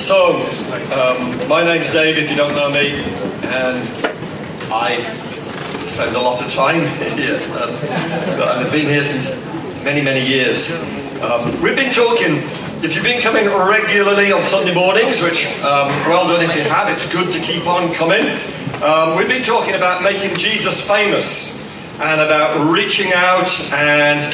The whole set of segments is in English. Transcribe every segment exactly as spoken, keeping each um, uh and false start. So, um, my name's Dave, if you don't know me, and I spend a lot of time here, um, but I've been here since many, many years. Um, we've been talking, if you've been coming regularly on Sunday mornings, which, um, well done if you have, it's good to keep on coming. Um, we've been talking about making Jesus famous, and about reaching out and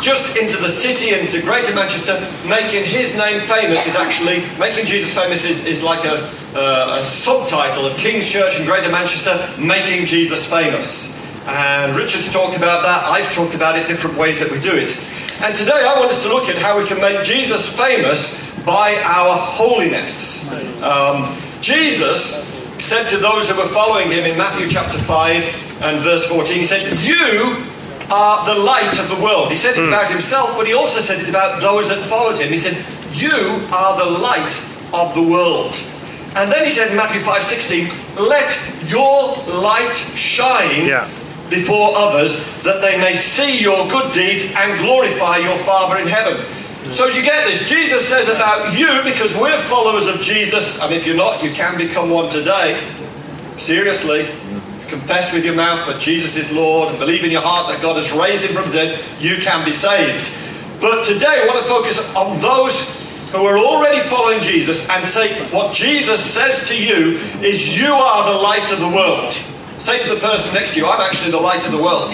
just into the city and into Greater Manchester. Making his name famous is actually, making Jesus famous is, is like a, uh, a subtitle of King's Church in Greater Manchester, Making Jesus Famous. And Richard's talked about that, I've talked about it, different ways that we do it. And today I want us to look at how we can make Jesus famous by our holiness. Um, Jesus said to those who were following him in Matthew chapter five, and verse fourteen, he said, "You are the light of the world." He said it about himself, but he also said it about those that followed him. He said, "You are the light of the world." And then he said in Matthew five sixteen, "Let your light shine yeah. before others, that they may see your good deeds and glorify your Father in heaven." So you get this, Jesus says about you, because we're followers of Jesus, and if you're not, you can become one today. Seriously. Confess with your mouth that Jesus is Lord and believe in your heart that God has raised him from the dead, you can be saved. But today I want to focus on those who are already following Jesus and say what Jesus says to you is, "You are the light of the world." Say to the person next to you, "I'm actually the light of the world."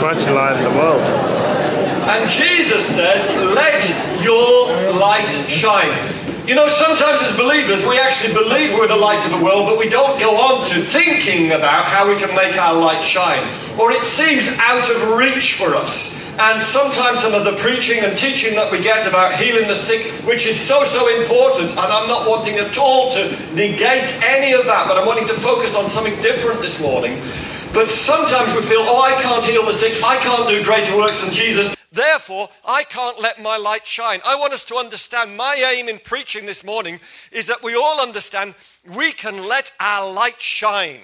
Christ the light of the world. And Jesus says, "Let your light shine." You know, sometimes as believers, we actually believe we're the light of the world, but we don't go on to thinking about how we can make our light shine. Or it seems out of reach for us. And sometimes some of the preaching and teaching that we get about healing the sick, which is so, so important, and I'm not wanting at all to negate any of that, but I'm wanting to focus on something different this morning. But sometimes we feel, oh, I can't heal the sick, I can't do greater works than Jesus, therefore, I can't let my light shine. I want us to understand, my aim in preaching this morning is that we all understand we can let our light shine.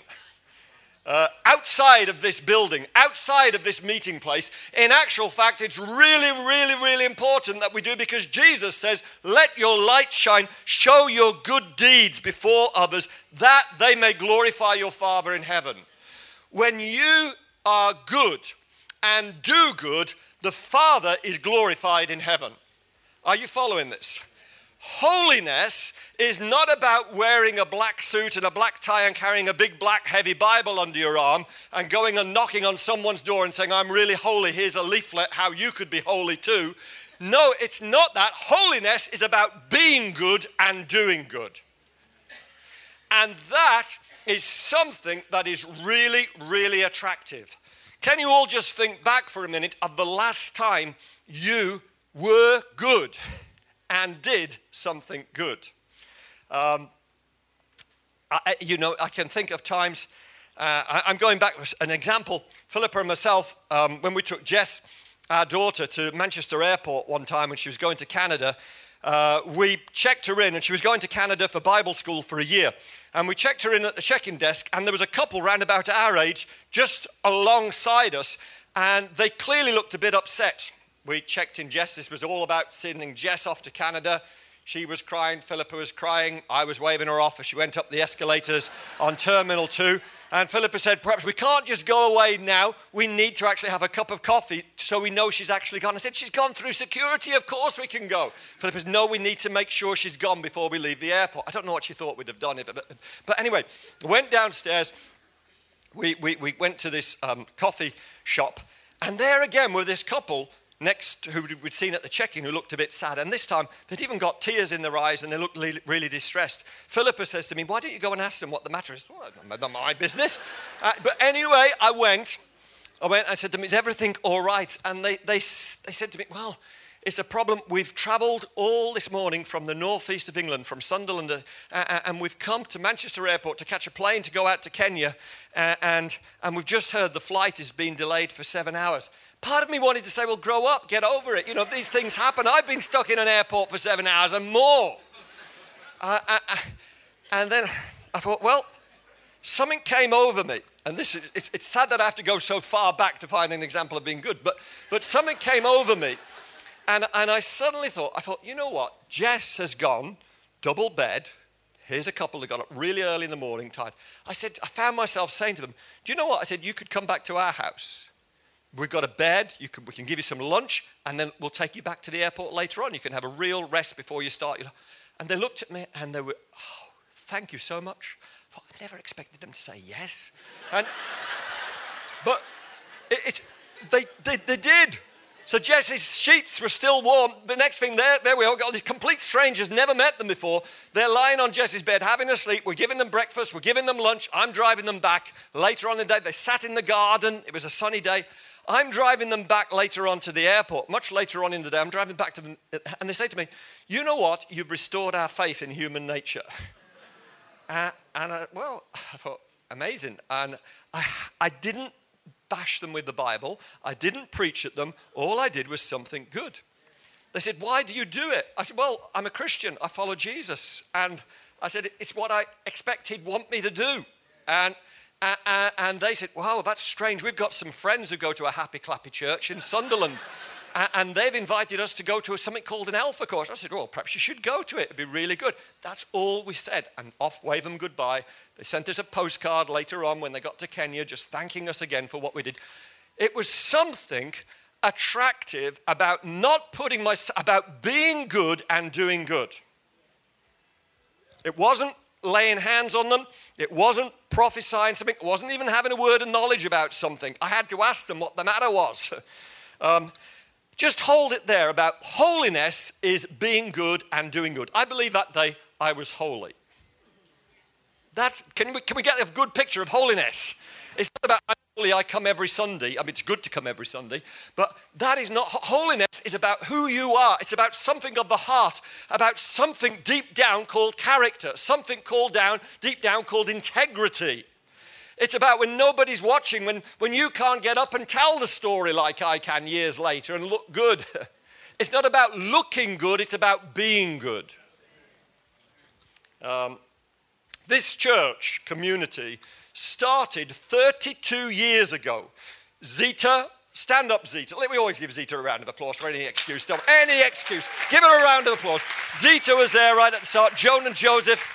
Uh, outside of this building, outside of this meeting place, in actual fact, it's really, really, really important that we do, because Jesus says, "Let your light shine, show your good deeds before others, that they may glorify your Father in heaven." When you are good and do good, the Father is glorified in heaven. Are you following this? Holiness is not about wearing a black suit and a black tie and carrying a big black heavy Bible under your arm and going and knocking on someone's door and saying, "I'm really holy, here's a leaflet how you could be holy too." No, it's not that. Holiness is about being good and doing good. And that is something that is really, really attractive. Can you all just think back for a minute of the last time you were good and did something good? Um, I, you know, I can think of times, uh, I, I'm going back with an example. Philippa and myself, um, when we took Jess, our daughter, to Manchester Airport one time when she was going to Canada, uh, we checked her in, and she was going to Canada for Bible school for a year. And we checked her in at the check-in desk, and there was a couple round about our age just alongside us, and they clearly looked a bit upset. We checked in Jess. This was all about sending Jess off to Canada. She was crying, Philippa was crying, I was waving her off as she went up the escalators on Terminal two. And Philippa said, "Perhaps we can't just go away now. We need to actually have a cup of coffee so we know she's actually gone." I said, "She's gone through security, of course we can go." Philippa said, "No, we need to make sure she's gone before we leave the airport." I don't know what she thought we'd have done. If it, but, but anyway, went downstairs. We, we, we went to this um, coffee shop. And there again were this couple next, who we'd seen at the check-in, who looked a bit sad. And this time, they'd even got tears in their eyes and they looked really, really distressed. Philippa says to me, "Why don't you go and ask them what the matter is?" "Well, that's not my business." Uh, but anyway, I went. I went and said to them, "Is everything all right?" And they, they, they said to me, "Well, it's a problem. We've travelled all this morning from the northeast of England, from Sunderland, uh, uh, and we've come to Manchester Airport to catch a plane to go out to Kenya, uh, and, and we've just heard the flight has been delayed for seven hours. Part of me wanted to say, "Well, grow up, get over it. You know, these things happen. I've been stuck in an airport for seven hours and more." Uh, I, I, and then I thought, well, something came over me. And this is, it's, it's sad that I have to go so far back to find an example of being good. But, but something came over me. And, and I suddenly thought, I thought, you know what? Jess has gone double bed Here's a couple that got up really early in the morning, tired. I said, I found myself saying to them, do you know what? I said, you could come back to our house. We've got a bed. You can, we can give you some lunch, and then we'll take you back to the airport later on. You can have a real rest before you start. And they looked at me, and they were, oh, thank you so much. I thought, I never expected them to say yes. And, but it, it, they, they, they did. So Jess's sheets were still warm. The next thing, there, there we are, got all these complete strangers, never met them before. They're lying on Jess's bed, having a sleep. We're giving them breakfast. We're giving them lunch. I'm driving them back. Later on in the day, they sat in the garden. It was a sunny day. I'm driving them back later on to the airport, much later on in the day. I'm driving back to them, and they say to me, you know what? You've restored our faith in human nature. uh, and, I, well, I thought, amazing. And I, I didn't bash them with the Bible. I didn't preach at them. All I did was something good. They said, why do you do it? I said, well, I'm a Christian. I follow Jesus. And I said, it's what I expect he'd want me to do. And uh, uh, and they said, wow, that's strange. We've got some friends who go to a happy clappy church in Sunderland. uh, and they've invited us to go to something called an alpha course. I said, well, perhaps you should go to it. It'd be really good. That's all we said. And off, wave them goodbye. They sent us a postcard later on when they got to Kenya, just thanking us again for what we did. It was something attractive about not putting my, about being good and doing good. It wasn't laying hands on them. It wasn't prophesying something. It wasn't even having a word of knowledge about something. I had to ask them what the matter was. um, just hold it there about holiness is being good and doing good. I believe that day I was holy. That's, can we, can we get a good picture of holiness? It's not about I'm holy, I come every Sunday. I mean, it's good to come every Sunday, but that is not, holiness is about who you are. It's about something of the heart, about something deep down called character, something called down, deep down called integrity. It's about when nobody's watching, when, when you can't get up and tell the story like I can years later and look good. It's not about looking good, it's about being good. Um, this church community started thirty-two years ago. Zita, stand up, Zita. We always give Zita a round of applause for any excuse. Don't, any excuse. Give her a round of applause. Zita was there right at the start. Joan and Joseph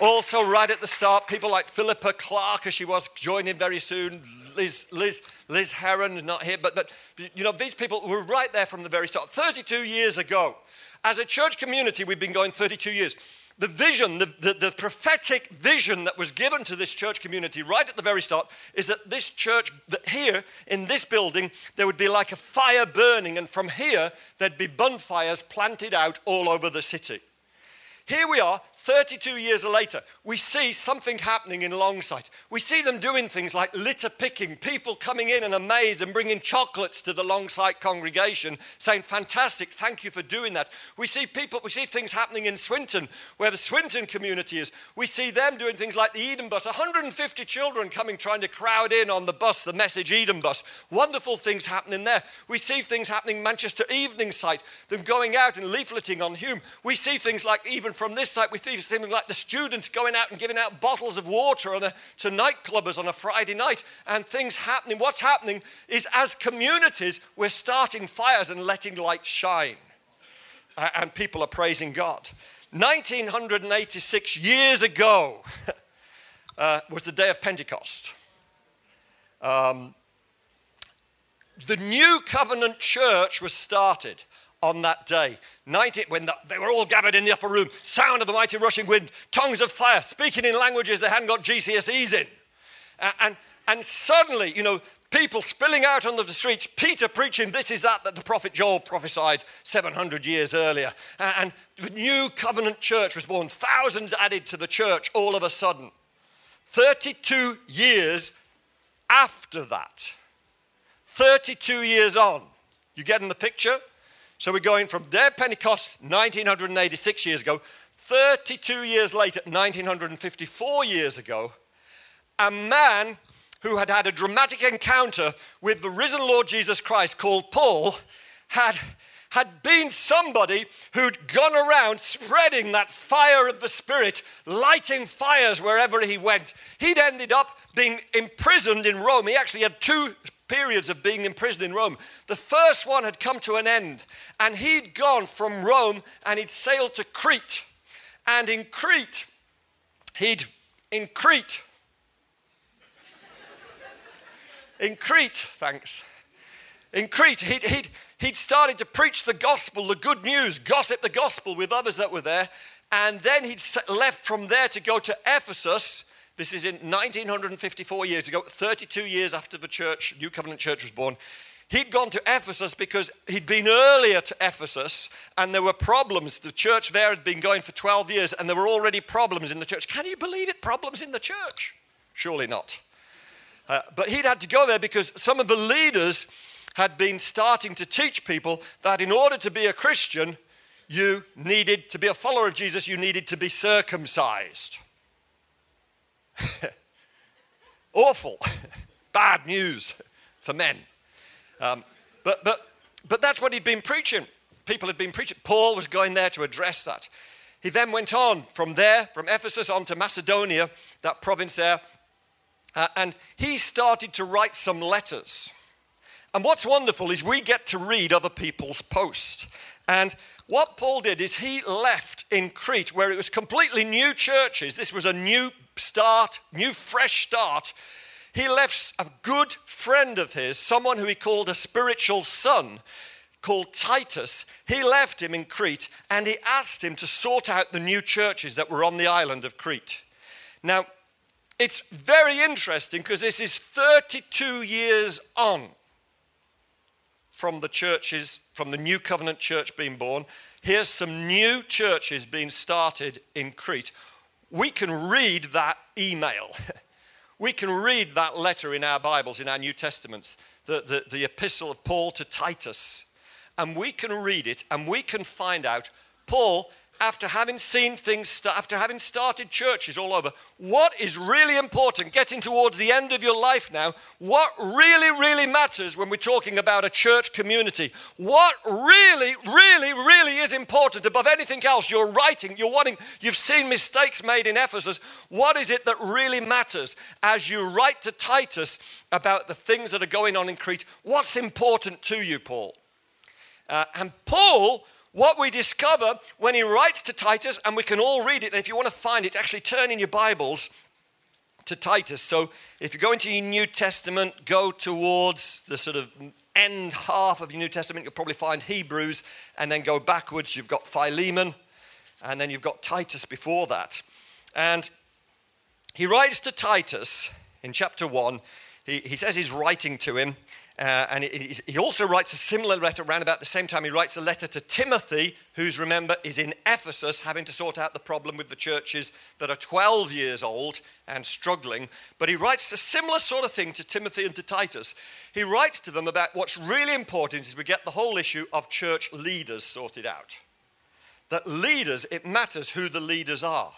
also right at the start. People like Philippa Clark, as she was, joining very soon. Liz, Liz, Liz Heron, not here, but, but you know, these people were right there from the very start. thirty-two years ago. As a church community, we've been going thirty-two years. The vision, the, the, the prophetic vision that was given to this church community right at the very start is that this church, that here in this building, there would be like a fire burning, and from here there'd be bonfires planted out all over the city. Here we are, thirty-two years later, we see something happening in Longsight. We see them doing things like litter picking, people coming in in a maze and bringing chocolates to the Longsight congregation, saying, fantastic, thank you for doing that. We see people, we see things happening in Swinton, where the Swinton community is. We see them doing things like the Eden bus, one hundred fifty children coming, trying to crowd in on the bus, the Message Eden bus. Wonderful things happening there. We see things happening Manchester Evening site, them going out and leafleting on Hume. We see things like, even from this site, we see something like the students going out and giving out bottles of water on a, to nightclubbers on a Friday night, and things happening. What's happening is, as communities, we're starting fires and letting light shine, uh, and people are praising God. nineteen eighty-six years ago uh, was the day of Pentecost. Um, the New Covenant Church was started on that day, nineteen, when the, they were all gathered in the upper room, sound of the mighty rushing wind, tongues of fire, speaking in languages they hadn't got G C S Es in. Uh, and, and suddenly, you know, people spilling out on the streets, Peter preaching, this is that that the prophet Joel prophesied seven hundred years earlier. Uh, and the New Covenant Church was born, thousands added to the church all of a sudden. thirty-two years after that, thirty-two years on, you getting the picture? So we're going from their Pentecost, nineteen eighty-six years ago, thirty-two years later, nineteen fifty-four years ago, a man who had had a dramatic encounter with the risen Lord Jesus Christ, called Paul, had, had been somebody who'd gone around spreading that fire of the Spirit, lighting fires wherever he went. He'd ended up being imprisoned in Rome. He actually had two periods of being imprisoned in Rome. The first one had come to an end, and he'd gone from Rome and he'd sailed to Crete. And in Crete, He'd, in Crete, in Crete, thanks, in Crete, he'd, he'd, he'd started to preach the gospel, the good news, gossip the gospel with others that were there, and then he'd left from there to go to Ephesus. This is in nineteen fifty-four years ago, thirty-two years after the church, New Covenant Church was born. He'd gone to Ephesus because he'd been earlier to Ephesus and there were problems. The church there had been going for twelve years and there were already problems in the church. Can you believe it? Problems in the church? Surely not. Uh, but he'd had to go there because some of the leaders had been starting to teach people that in order to be a Christian, you needed to be a follower of Jesus, you needed to be circumcised. Awful. Bad news for men. Um, but but but that's what he'd been preaching. People had been preaching. Paul was going there to address that. He then went on from there, from Ephesus on to Macedonia, that province there, uh, and he started to write some letters. And what's wonderful is we get to read other people's posts. And what Paul did is he left in Crete, where it was completely new churches. This was a new start, new fresh start. He left a good friend of his, someone who he called a spiritual son, called Titus. He left him in Crete and he asked him to sort out the new churches that were on the island of Crete. Now, it's very interesting because this is thirty-two years on from the churches, from the New Covenant Church being born. Here's some new churches being started in Crete. We can read that email. We can read that letter in our Bibles, in our New Testaments, the, the, the epistle of Paul to Titus, and we can read it and we can find out, Paul, after having seen things, after having started churches all over, what is really important, getting towards the end of your life now, what really, really matters when we're talking about a church community, what really, really, really is important above anything else, you're writing, you're wanting, you've seen mistakes made in Ephesus, what is it that really matters as you write to Titus about the things that are going on in Crete, what's important to you, Paul? Uh, and Paul... What we discover when he writes to Titus, and we can all read it, and if you want to find it, actually turn in your Bibles to Titus. So if you go into your New Testament, go towards the sort of end half of your New Testament, you'll probably find Hebrews, and then go backwards, you've got Philemon, and then you've got Titus before that. And he writes to Titus in chapter one. He, he says he's writing to him. Uh, and it, it, he also writes a similar letter around about the same time. He writes a letter to Timothy, who's, remember, is in Ephesus, having to sort out the problem with the churches that are twelve years old and struggling. But he writes a similar sort of thing to Timothy and to Titus. He writes to them about what's really important is we get the whole issue of church leaders sorted out. That leaders, it matters who the leaders are.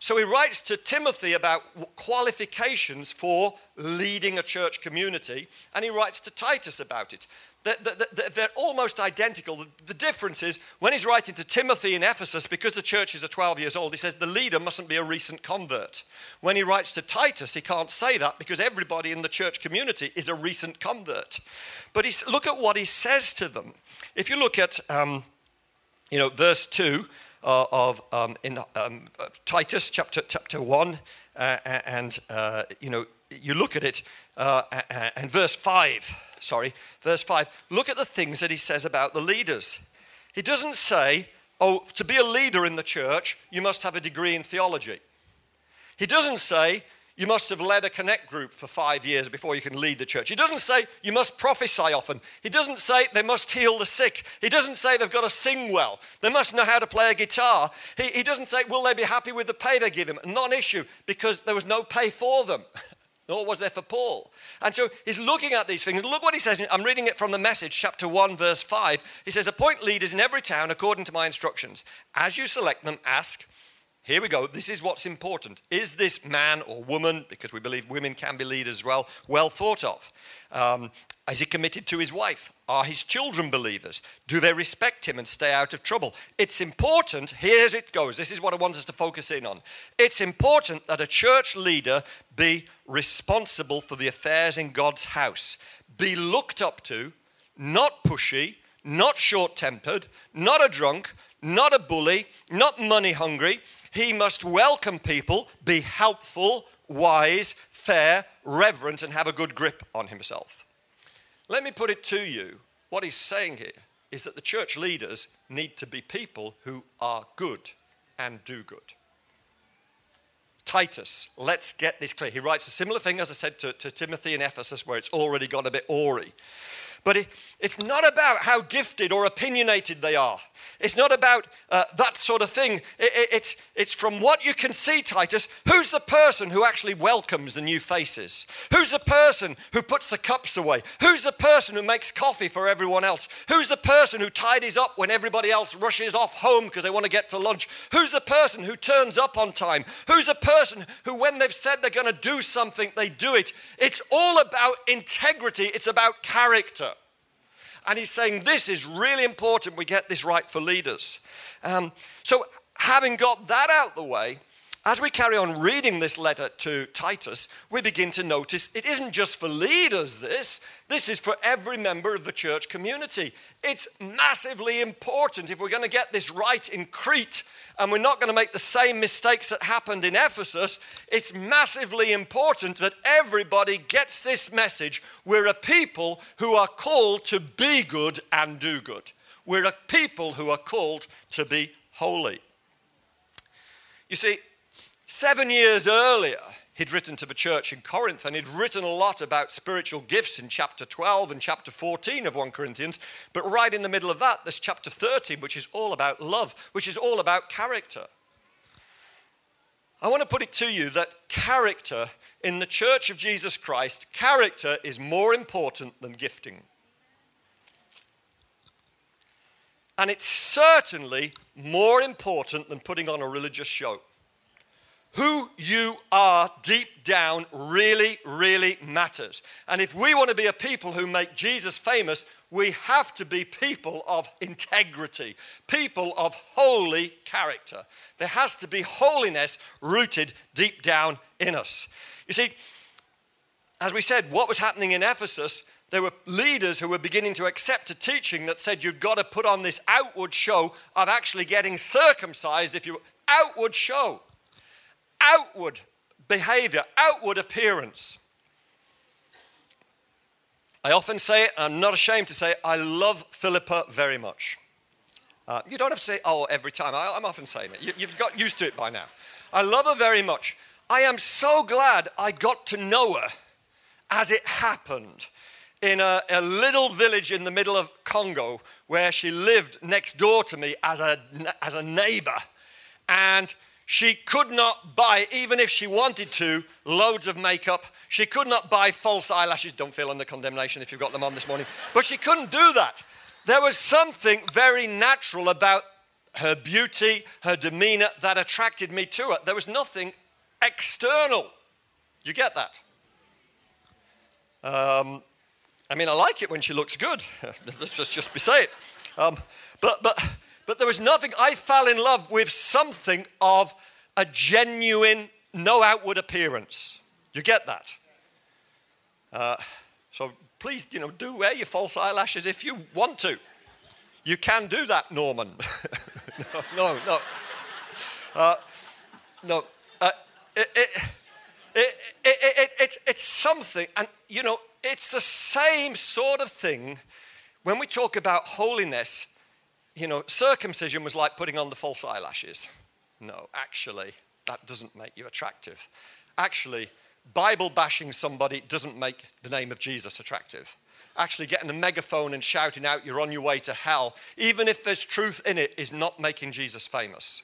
So he writes to Timothy about qualifications for leading a church community, and he writes to Titus about it. They're, they're, they're almost identical. The difference is, when he's writing to Timothy in Ephesus, because the churches are twelve years old, he says the leader mustn't be a recent convert. When he writes to Titus, he can't say that because everybody in the church community is a recent convert. But he's, look at what he says to them. If you look at um, you know, verse two, Uh, of um, in um, uh, Titus chapter chapter one, uh, and uh, you know you look at it, uh, and verse five. Sorry, verse five. Look at the things that he says about the leaders. He doesn't say, "Oh, to be a leader in the church, you must have a degree in theology." He doesn't say, "You must have led a connect group for five years before you can lead the church." He doesn't say you must prophesy often. He doesn't say they must heal the sick. He doesn't say they've got to sing well. They must know how to play a guitar. He, he doesn't say, will they be happy with the pay they give him? Non-issue, because there was no pay for them. Nor was there for Paul. And so he's looking at these things. Look what he says. I'm reading it from the Message, chapter one, verse five. He says, appoint leaders in every town according to my instructions. As you select them, ask, here we go, this is what's important. Is this man or woman, because we believe women can be leaders as well, well thought of? Um, is he committed to his wife? Are his children believers? Do they respect him and stay out of trouble? It's important, here's it goes, this is what I want us to focus in on. It's important that a church leader be responsible for the affairs in God's house. Be looked up to, not pushy, not short-tempered, not a drunk, not a bully, not money hungry. He must welcome people, be helpful, wise, fair, reverent, and have a good grip on himself. Let me put it to you. What he's saying here is that the church leaders need to be people who are good and do good. Titus, let's get this clear. He writes a similar thing, as I said, to, to Timothy in Ephesus, where it's already got a bit awry. But it, it's not about how gifted or opinionated they are. It's not about uh, that sort of thing. It, it, it's, it's from what you can see, Titus, who's the person who actually welcomes the new faces? Who's the person who puts the cups away? Who's the person who makes coffee for everyone else? Who's the person who tidies up when everybody else rushes off home because they want to get to lunch? Who's the person who turns up on time? Who's the person who, when they've said they're going to do something, they do it? It's all about integrity. It's about character. And he's saying this is really important, we get this right for leaders. Um, so having got that out the way, as we carry on reading this letter to Titus, we begin to notice it isn't just for leaders this, this is for every member of the church community. It's massively important if we're going to get this right in Crete and we're not going to make the same mistakes that happened in Ephesus. It's massively important that everybody gets this message. We're a people who are called to be good and do good. We're a people who are called to be holy. You see, Seven years earlier, he'd written to the church in Corinth, and he'd written a lot about spiritual gifts in chapter twelve and chapter fourteen of First Corinthians. But right in the middle of that, there's chapter thirteen, which is all about love, which is all about character. I want to put it to you that character in the church of Jesus Christ, character is more important than gifting. And it's certainly more important than putting on a religious show. Who you are deep down really, really matters. And if we want to be a people who make Jesus famous, we have to be people of integrity, people of holy character. There has to be holiness rooted deep down in us. You see, as we said, what was happening in Ephesus, there were leaders who were beginning to accept a teaching that said you've got to put on this outward show of actually getting circumcised if you... Outward show. Outward behavior, outward appearance. I often say it, and I'm not ashamed to say it, I love Philippa very much. Uh, you don't have to say, oh, every time. I, I'm often saying it. You, you've got used to it by now. I love her very much. I am so glad I got to know her as it happened in a, a little village in the middle of Congo where she lived next door to me as a, as a neighbor. And she could not buy, even if she wanted to, loads of makeup. She could not buy false eyelashes. Don't feel under condemnation if you've got them on this morning. But she couldn't do that. There was something very natural about her beauty, her demeanor, that attracted me to her. There was nothing external. You get that? Um, I mean, I like it when she looks good. Let's just, just say it. Um, but... but But there was nothing, I fell in love with something of a genuine, no outward appearance. You get that? Uh, so please, you know, do wear your false eyelashes if you want to. You can do that, Norman. no, no, no. Uh, no. Uh, it, it, it, it, it, it's, it's something, and, you know, it's the same sort of thing when we talk about holiness. You know, circumcision was like putting on the false eyelashes. No, actually, that doesn't make you attractive. Actually, Bible bashing somebody doesn't make the name of Jesus attractive. Actually, getting a megaphone and shouting out, you're on your way to hell, even if there's truth in it, is not making Jesus famous.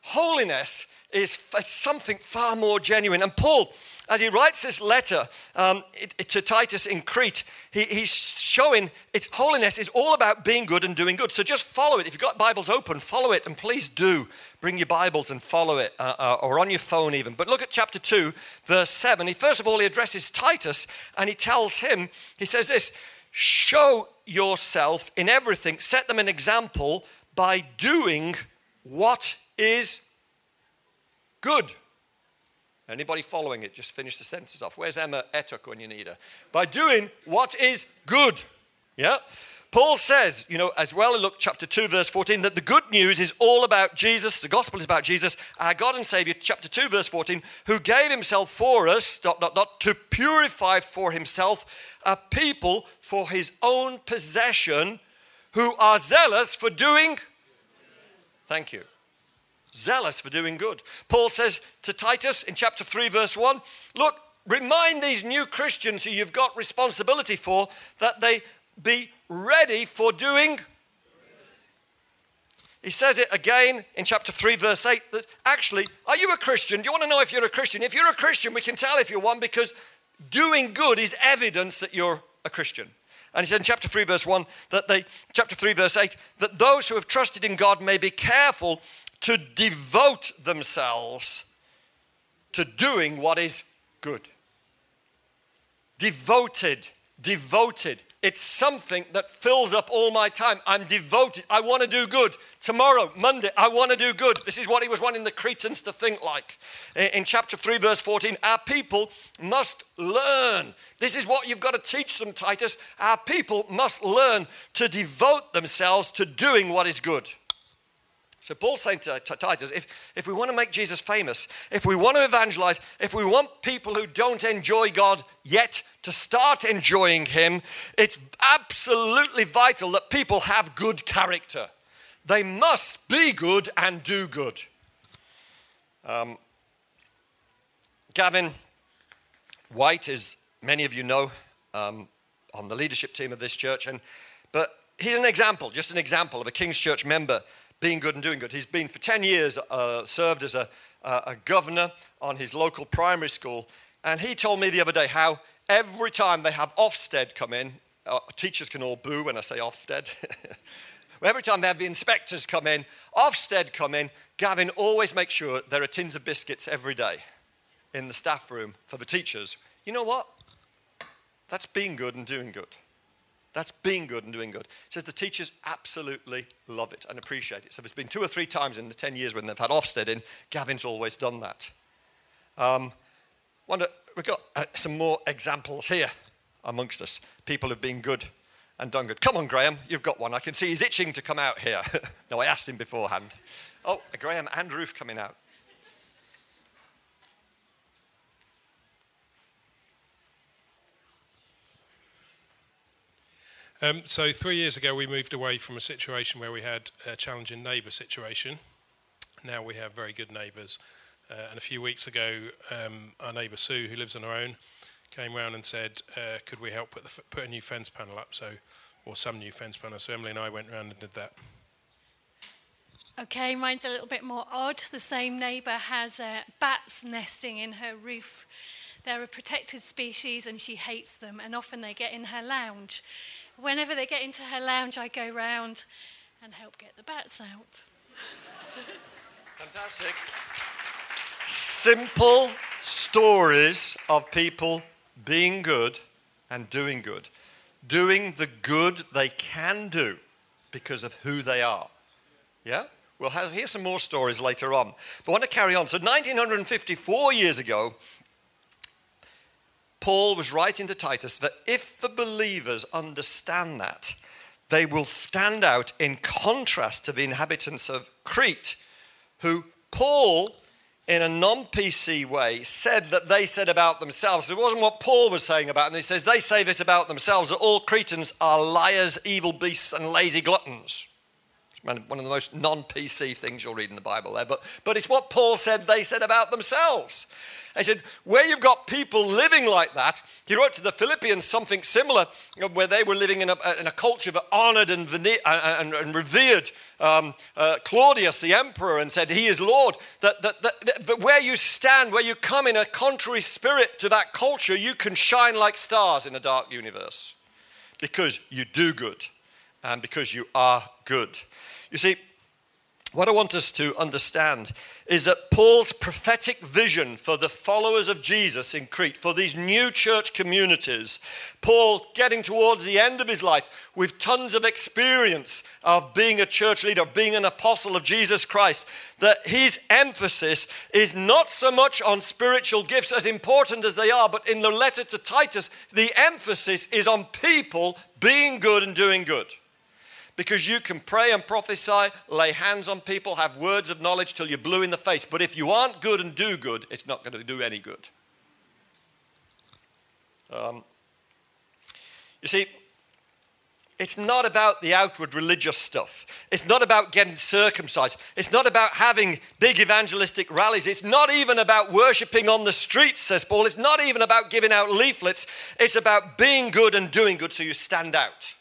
Holiness is something far more genuine. And Paul, as he writes this letter um, to Titus in Crete, he, he's showing its holiness is all about being good and doing good. So just follow it. If you've got Bibles open, follow it. And please do bring your Bibles and follow it, uh, uh, or on your phone even. But look at chapter two, verse seven. He, first of all, he addresses Titus, and he tells him, he says this, show yourself in everything. Set them an example by doing what is good. Anybody following it? Just finish the sentences off. Where's Emma Etuk when you need her? By doing what is good. Yeah? Paul says, you know, as well in Luke chapter two, verse fourteen, that the good news is all about Jesus. The gospel is about Jesus, our God and Savior, chapter two, verse fourteen, who gave himself for us, dot, dot, dot, to purify for himself a people for his own possession who are zealous for doing. Thank you. Zealous for doing good. Paul says to Titus in chapter three, verse one, look, remind these new Christians who you've got responsibility for that they be ready for doing. He says it again in chapter three, verse eight, that actually, are you a Christian? Do you want to know if you're a Christian? If you're a Christian, we can tell if you're one, because doing good is evidence that you're a Christian. And he said in chapter three, verse one, that they, chapter three, verse eight, that those who have trusted in God may be careful to devote themselves to doing what is good. Devoted, devoted. It's something that fills up all my time. I'm devoted. I want to do good. Tomorrow, Monday, I want to do good. This is what he was wanting the Cretans to think like. In chapter three, verse fourteen, our people must learn. This is what you've got to teach them, Titus. Our people must learn to devote themselves to doing what is good. So Paul's saying to Titus, if, if we want to make Jesus famous, if we want to evangelize, if we want people who don't enjoy God yet to start enjoying him, it's absolutely vital that people have good character. They must be good and do good. Um, Gavin White, as many of you know, um, on the leadership team of this church. And but here's an example, just an example of a King's Church member being good and doing good. He's been for ten years, uh, served as a, uh, a governor on his local primary school. And he told me the other day how every time they have Ofsted come in, uh, teachers can all boo when I say Ofsted. Every time they have the inspectors come in, Ofsted come in, Gavin always makes sure there are tins of biscuits every day in the staff room for the teachers. You know what? That's being good and doing good. That's being good and doing good. It says the teachers absolutely love it and appreciate it. So there's been two or three times in the ten years when they've had Ofsted in, Gavin's always done that. Um, wonder, we've got uh, some more examples here amongst us. People have been good and done good. Come on, Graham, you've got one. I can see he's itching to come out here. No, I asked him beforehand. Oh, Graham and Ruth coming out. Um, so three years ago, we moved away from a situation where we had a challenging neighbour situation. Now we have very good neighbours. Uh, and a few weeks ago, um, our neighbour Sue, who lives on her own, came round and said, uh, could we help put, the f- put a new fence panel up, so, or some new fence panel. So Emily and I went round and did that. Okay, mine's a little bit more odd. The same neighbour has uh, bats nesting in her roof. They're a protected species and she hates them, and often they get in her lounge. Whenever they get into her lounge, I go round and help get the bats out. Fantastic. Simple stories of people being good and doing good. Doing the good they can do because of who they are. Yeah? We'll have, hear some more stories later on. But I want to carry on. So nineteen fifty-four years ago, Paul was writing to Titus that if the believers understand that, they will stand out in contrast to the inhabitants of Crete, who Paul, in a non-P C way, said that they said about themselves. So it wasn't what Paul was saying about them. He says, they say this about themselves, that all Cretans are liars, evil beasts, and lazy gluttons. It's one of the most non-P C things you'll read in the Bible there. But, but it's what Paul said they said about themselves. He said, where you've got people living like that, he wrote to the Philippians something similar, you know, where they were living in a, in a culture that honored and, vene- and, and revered um, uh, Claudius, the emperor, and said, he is Lord. That, that, that, that, that where you stand, where you come in a contrary spirit to that culture, you can shine like stars in a dark universe because you do good and because you are good. You see, What I want us to understand is that Paul's prophetic vision for the followers of Jesus in Crete, for these new church communities, Paul getting towards the end of his life with tons of experience of being a church leader, being an apostle of Jesus Christ, that his emphasis is not so much on spiritual gifts, as important as they are, but in the letter to Titus, the emphasis is on people being good and doing good. Because you can pray and prophesy, lay hands on people, have words of knowledge till you're blue in the face. But if you aren't good and do good, it's not going to do any good. Um, you see, it's not about the outward religious stuff. It's not about getting circumcised. It's not about having big evangelistic rallies. It's not even about worshiping on the streets, says Paul. It's not even about giving out leaflets. It's about being good and doing good so you stand out.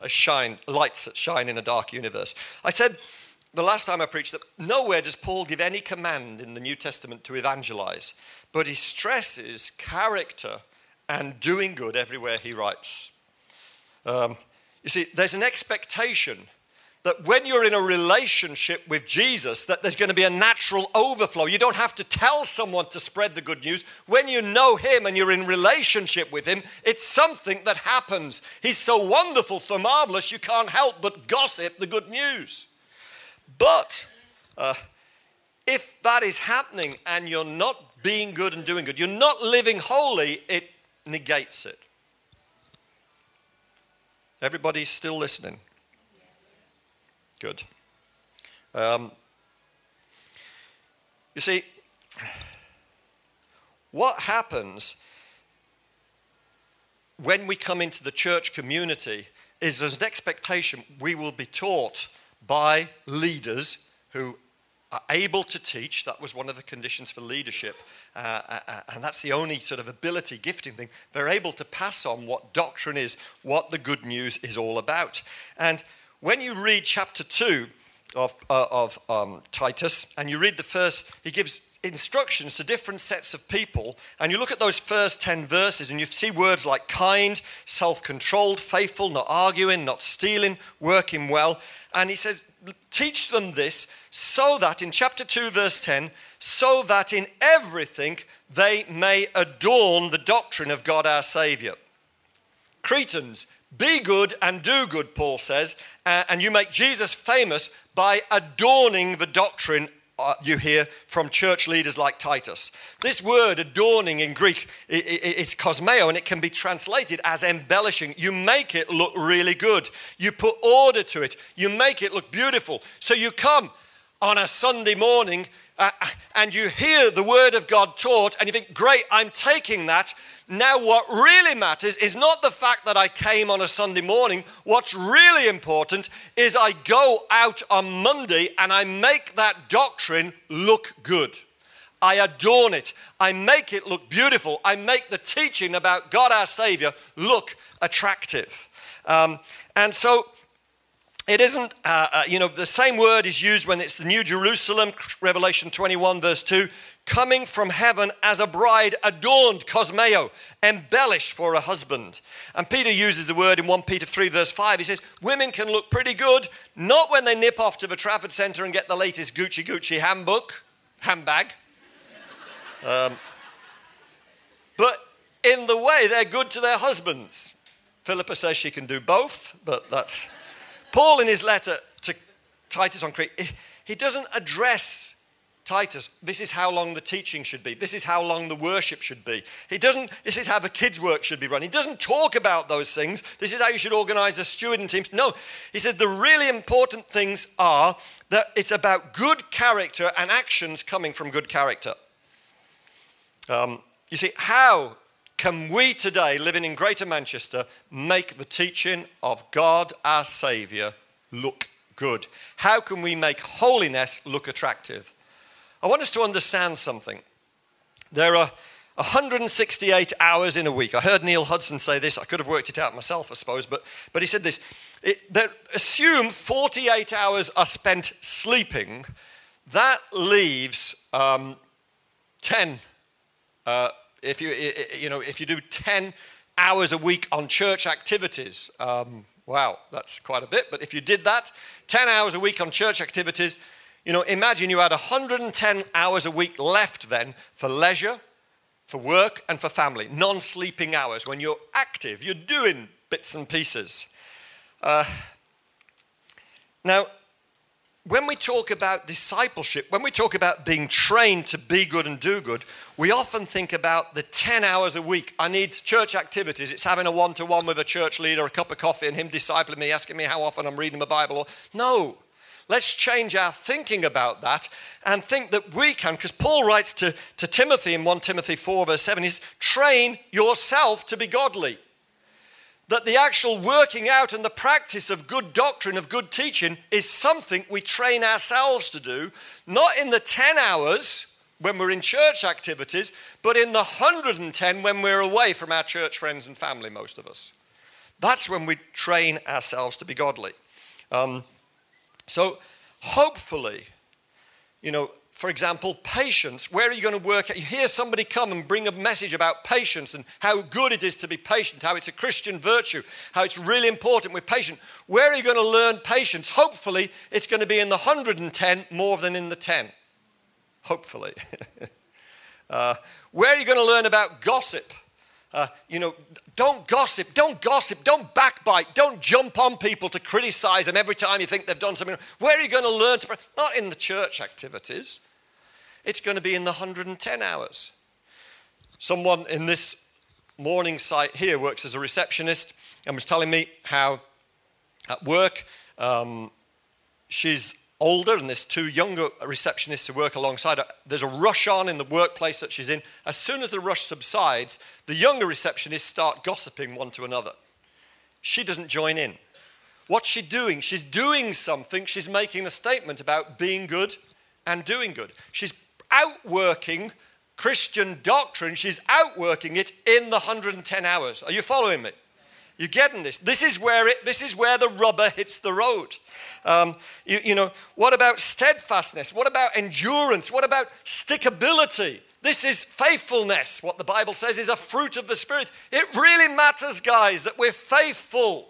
A shine, lights that shine in a dark universe. I said the last time I preached that nowhere does Paul give any command in the New Testament to evangelize, but he stresses character and doing good everywhere he writes. Um, you see, there's an expectation that when you're in a relationship with Jesus, that there's going to be a natural overflow. You don't have to tell someone to spread the good news. When you know him and you're in relationship with him, it's something that happens. He's so wonderful, so marvelous, you can't help but gossip the good news. But uh, if that is happening and you're not being good and doing good, you're not living holy, it negates it. Everybody's still listening. Good. Um, you see, what happens when we come into the church community is there's an expectation we will be taught by leaders who are able to teach. That was one of the conditions for leadership, uh, uh, and that's the only sort of ability, gifting thing. They're able to pass on what doctrine is, what the good news is all about. And when you read chapter two of, uh, of um, Titus, and you read the first, he gives instructions to different sets of people, and you look at those first ten verses, and you see words like kind, self-controlled, faithful, not arguing, not stealing, working well. And he says, teach them this, so that, in chapter two, verse ten, so that in everything they may adorn the doctrine of God our Saviour. Cretans, be good and do good, Paul says, uh, and you make Jesus famous by adorning the doctrine uh, you hear from church leaders like Titus. This word adorning in Greek, it, it, it's kosmeo, and it can be translated as embellishing. You make it look really good. You put order to it. You make it look beautiful. So you come on a Sunday morning uh, and you hear the word of God taught and you think, great, I'm taking that. Now what really matters is not the fact that I came on a Sunday morning. What's really important is I go out on Monday and I make that doctrine look good. I adorn it. I make it look beautiful. I make the teaching about God our Saviour look attractive. Um, and so It isn't, uh, uh, you know, the same word is used when it's the New Jerusalem, Revelation twenty-one, verse two, coming from heaven as a bride adorned, cosmeo, embellished for a husband. And Peter uses the word in First Peter three, verse five. He says, women can look pretty good, not when they nip off to the Trafford Centre and get the latest Gucci Gucci handbook, handbag. um, but in the way, they're good to their husbands. Philippa says she can do both, but that's... Paul, in his letter to Titus on Crete, he doesn't address Titus. This is how long the teaching should be. This is how long the worship should be. He doesn't, this is how the kids' work should be run. He doesn't talk about those things. This is how you should organize the student teams. No, he says the really important things are that it's about good character and actions coming from good character. Um, you see, how can we today, living in Greater Manchester, make the teaching of God our Saviour look good? How can we make holiness look attractive? I want us to understand something. There are one hundred sixty-eight hours in a week. I heard Neil Hudson say this. I could have worked it out myself, I suppose, but, but he said this. It, that assume forty-eight hours are spent sleeping. That leaves um, ten uh If you you know if you do ten hours a week on church activities, um, wow, that's quite a bit. But if you did that, ten hours a week on church activities, You know, imagine you had one hundred ten hours a week left then for leisure, for work and for family, non-sleeping hours when you're active, you're doing bits and pieces. Uh, now, when we talk about discipleship, when we talk about being trained to be good and do good, we often think about the ten hours a week. I need church activities. It's having a one-to-one with a church leader, a cup of coffee, and him discipling me, asking me how often I'm reading the Bible. No. Let's change our thinking about that and think that we can, because Paul writes to, to Timothy in First Timothy four, verse seven, is train yourself to be godly. That the actual working out and the practice of good doctrine, of good teaching, is something we train ourselves to do, not in the ten hours when we're in church activities, but in the one hundred ten when we're away from our church friends and family, most of us. That's when we train ourselves to be godly. Um, So hopefully, you know, for example, patience, where are you going to work at? You hear somebody come and bring a message about patience and how good it is to be patient, how it's a Christian virtue, how it's really important we're patient. Where are you going to learn patience? Hopefully, it's going to be in the one hundred ten more than in the ten. Hopefully. uh, where are you going to learn about gossip? Uh, you know, don't gossip, don't gossip, don't backbite, don't jump on people to criticize them every time you think they've done something wrong. Where are you going to learn to pray? Not in the church activities. It's going to be in the one hundred ten hours. Someone in this morning site here works as a receptionist and was telling me how at work um, she's older and there's two younger receptionists who work alongside her. There's a rush on in the workplace that she's in. As soon as the rush subsides, the younger receptionists start gossiping one to another. She doesn't join in. What's she doing? She's doing something. She's making a statement about being good and doing good. She's outworking Christian doctrine. She's outworking it in the one hundred ten hours. Are you following me? You're getting this. This is where it. This is where the rubber hits the road. Um, you, you know, what about steadfastness? What about endurance? What about stickability? This is faithfulness. What the Bible says is a fruit of the Spirit. It really matters, guys, that we're faithful.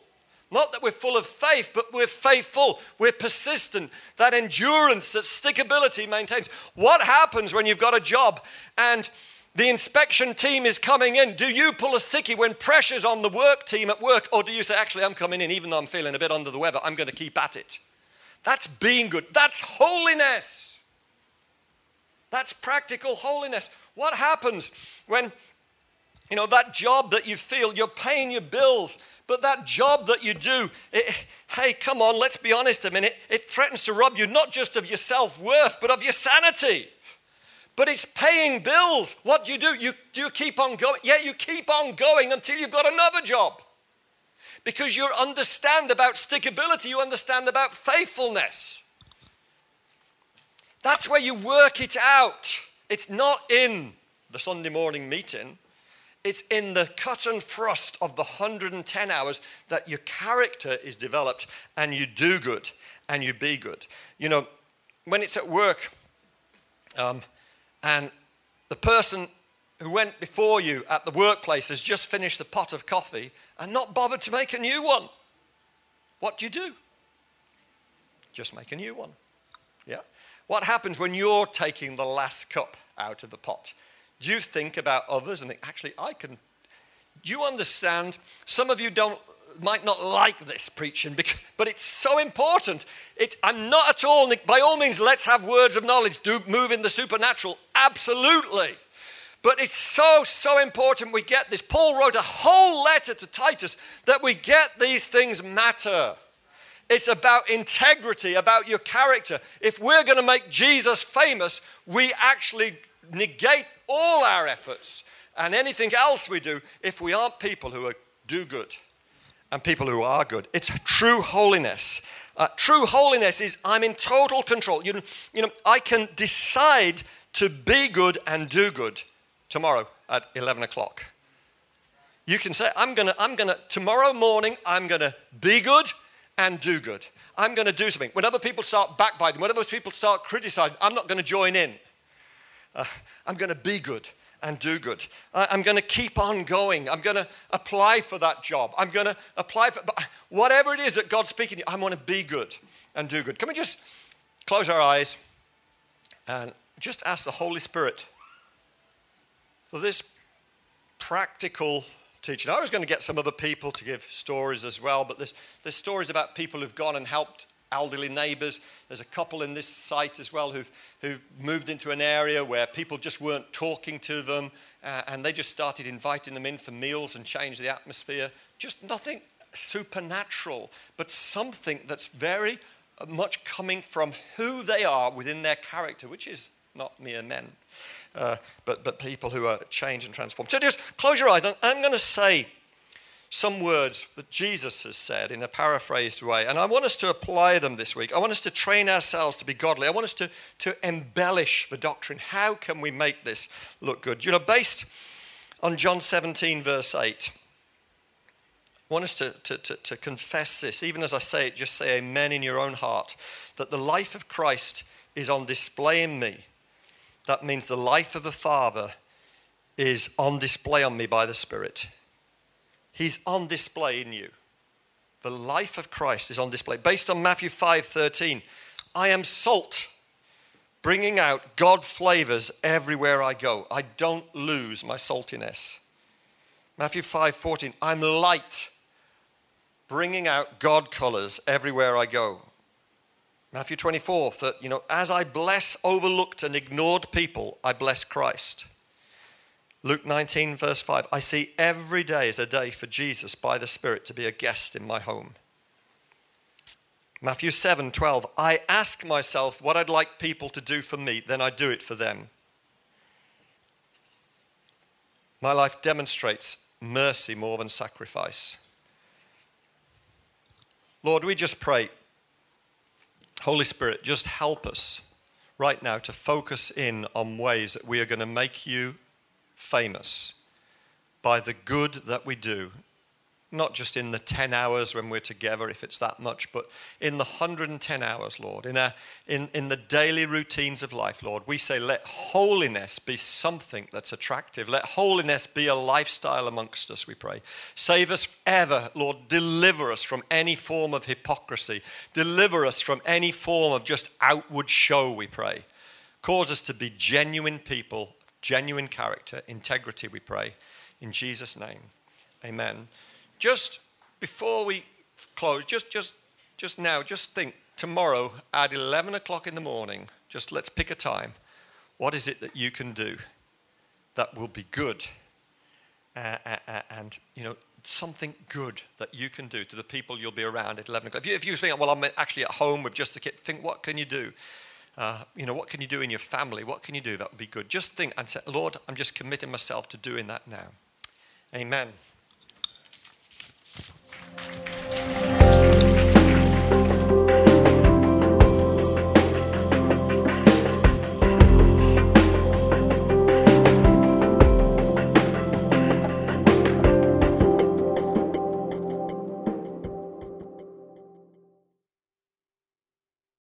Not that we're full of faith, but we're faithful. We're persistent. That endurance, that stickability maintains. What happens when you've got a job and the inspection team is coming in? Do you pull a sickie when pressure's on the work team at work? Or do you say, actually, I'm coming in, even though I'm feeling a bit under the weather, I'm going to keep at it. That's being good. That's holiness. That's practical holiness. What happens when, you know, that job that you feel, you're paying your bills, but that job that you do, it, hey, come on, let's be honest a minute, it threatens to rob you not just of your self-worth, but of your sanity. But it's paying bills. What do you do? You, do you keep on going? Yeah, you keep on going until you've got another job. Because you understand about stickability. You understand about faithfulness. That's where you work it out. It's not in the Sunday morning meeting. It's in the cut and thrust of the one hundred ten hours that your character is developed and you do good and you be good. You know, when it's at work, um, and the person who went before you at the workplace has just finished the pot of coffee and not bothered to make a new one. What do you do? Just make a new one. Yeah. What happens when you're taking the last cup out of the pot? Do you think about others and think, actually, I can... Do you understand? Some of you don't might not like this preaching, because, but it's so important. It, I'm not at all, by all means, let's have words of knowledge, do move in the supernatural, absolutely. But it's so, so important we get this. Paul wrote a whole letter to Titus that we get these things matter. It's about integrity, about your character. If we're going to make Jesus famous, we actually negate all our efforts and anything else we do if we aren't people who are, do good. And people who are good. It's true holiness. Uh, true holiness is I'm in total control. You, you know, I can decide to be good and do good tomorrow at eleven o'clock. You can say, I'm gonna, I'm gonna, tomorrow morning, I'm gonna be good and do good. I'm gonna do something. When other people start backbiting, when other people start criticizing, I'm not gonna join in. Uh, I'm gonna be good and do good. I'm going to keep on going. I'm going to apply for that job. I'm going to apply for whatever it is that God's speaking to you. I want to be good and do good. Can we just close our eyes? and just ask the Holy Spirit for this practical teaching. I was going to get some other people to give stories as well, but there's, there's stories about people who've gone and helped elderly neighbours. There's a couple in this site as well who've, who've moved into an area where people just weren't talking to them, uh, and they just started inviting them in for meals and changed the atmosphere. Just nothing supernatural, but something that's very much coming from who they are within their character, which is not mere men, uh, but, but people who are changed and transformed. So just close your eyes. I'm going to say some words that Jesus has said in a paraphrased way, and I want us to apply them this week. I want us to train ourselves to be godly. I want us to, to embellish the doctrine. How can we make this look good? You know, based on John seventeen, verse eight, I want us to, to, to, to confess this. Even as I say it, just say amen in your own heart, that the life of Christ is on display in me. That means the life of the Father is on display on me by the Spirit. He's on display in you. The life of Christ is on display. Based on Matthew five thirteen, I am salt, bringing out God flavors everywhere I go. I don't lose my saltiness. Matthew five fourteen, I'm light, bringing out God colors everywhere I go. Matthew twenty-four, that, you know, as I bless overlooked and ignored people, I bless Christ. Luke nineteen, verse five, I see every day as a day for Jesus by the Spirit to be a guest in my home. Matthew seven, twelve, I ask myself what I'd like people to do for me, then I do it for them. My life demonstrates mercy more than sacrifice. Lord, we just pray, Holy Spirit, just help us right now to focus in on ways that we are going to make you famous by the good that we do, not just in the ten hours when we're together, if it's that much, but in the one hundred ten hours, Lord, in, our, in, in the daily routines of life, Lord. We say, let holiness be something that's attractive. Let holiness be a lifestyle amongst us, we pray. Save us ever, Lord. Deliver us from any form of hypocrisy. Deliver us from any form of just outward show, we pray. Cause us to be genuine people, genuine character, integrity, we pray. In Jesus' name, amen. Just before we close, just just, just now, just think, tomorrow at eleven o'clock in the morning, just let's pick a time. What is it that you can do that will be good? Uh, uh, and, you know, something good that you can do to the people you'll be around at eleven o'clock. If you, if you think, well, I'm actually at home with just the kid, think, what can you do? Uh, you know, what can you do in your family? What can you do that would be good? Just think and say, Lord, I'm just committing myself to doing that now. Amen. Thank you.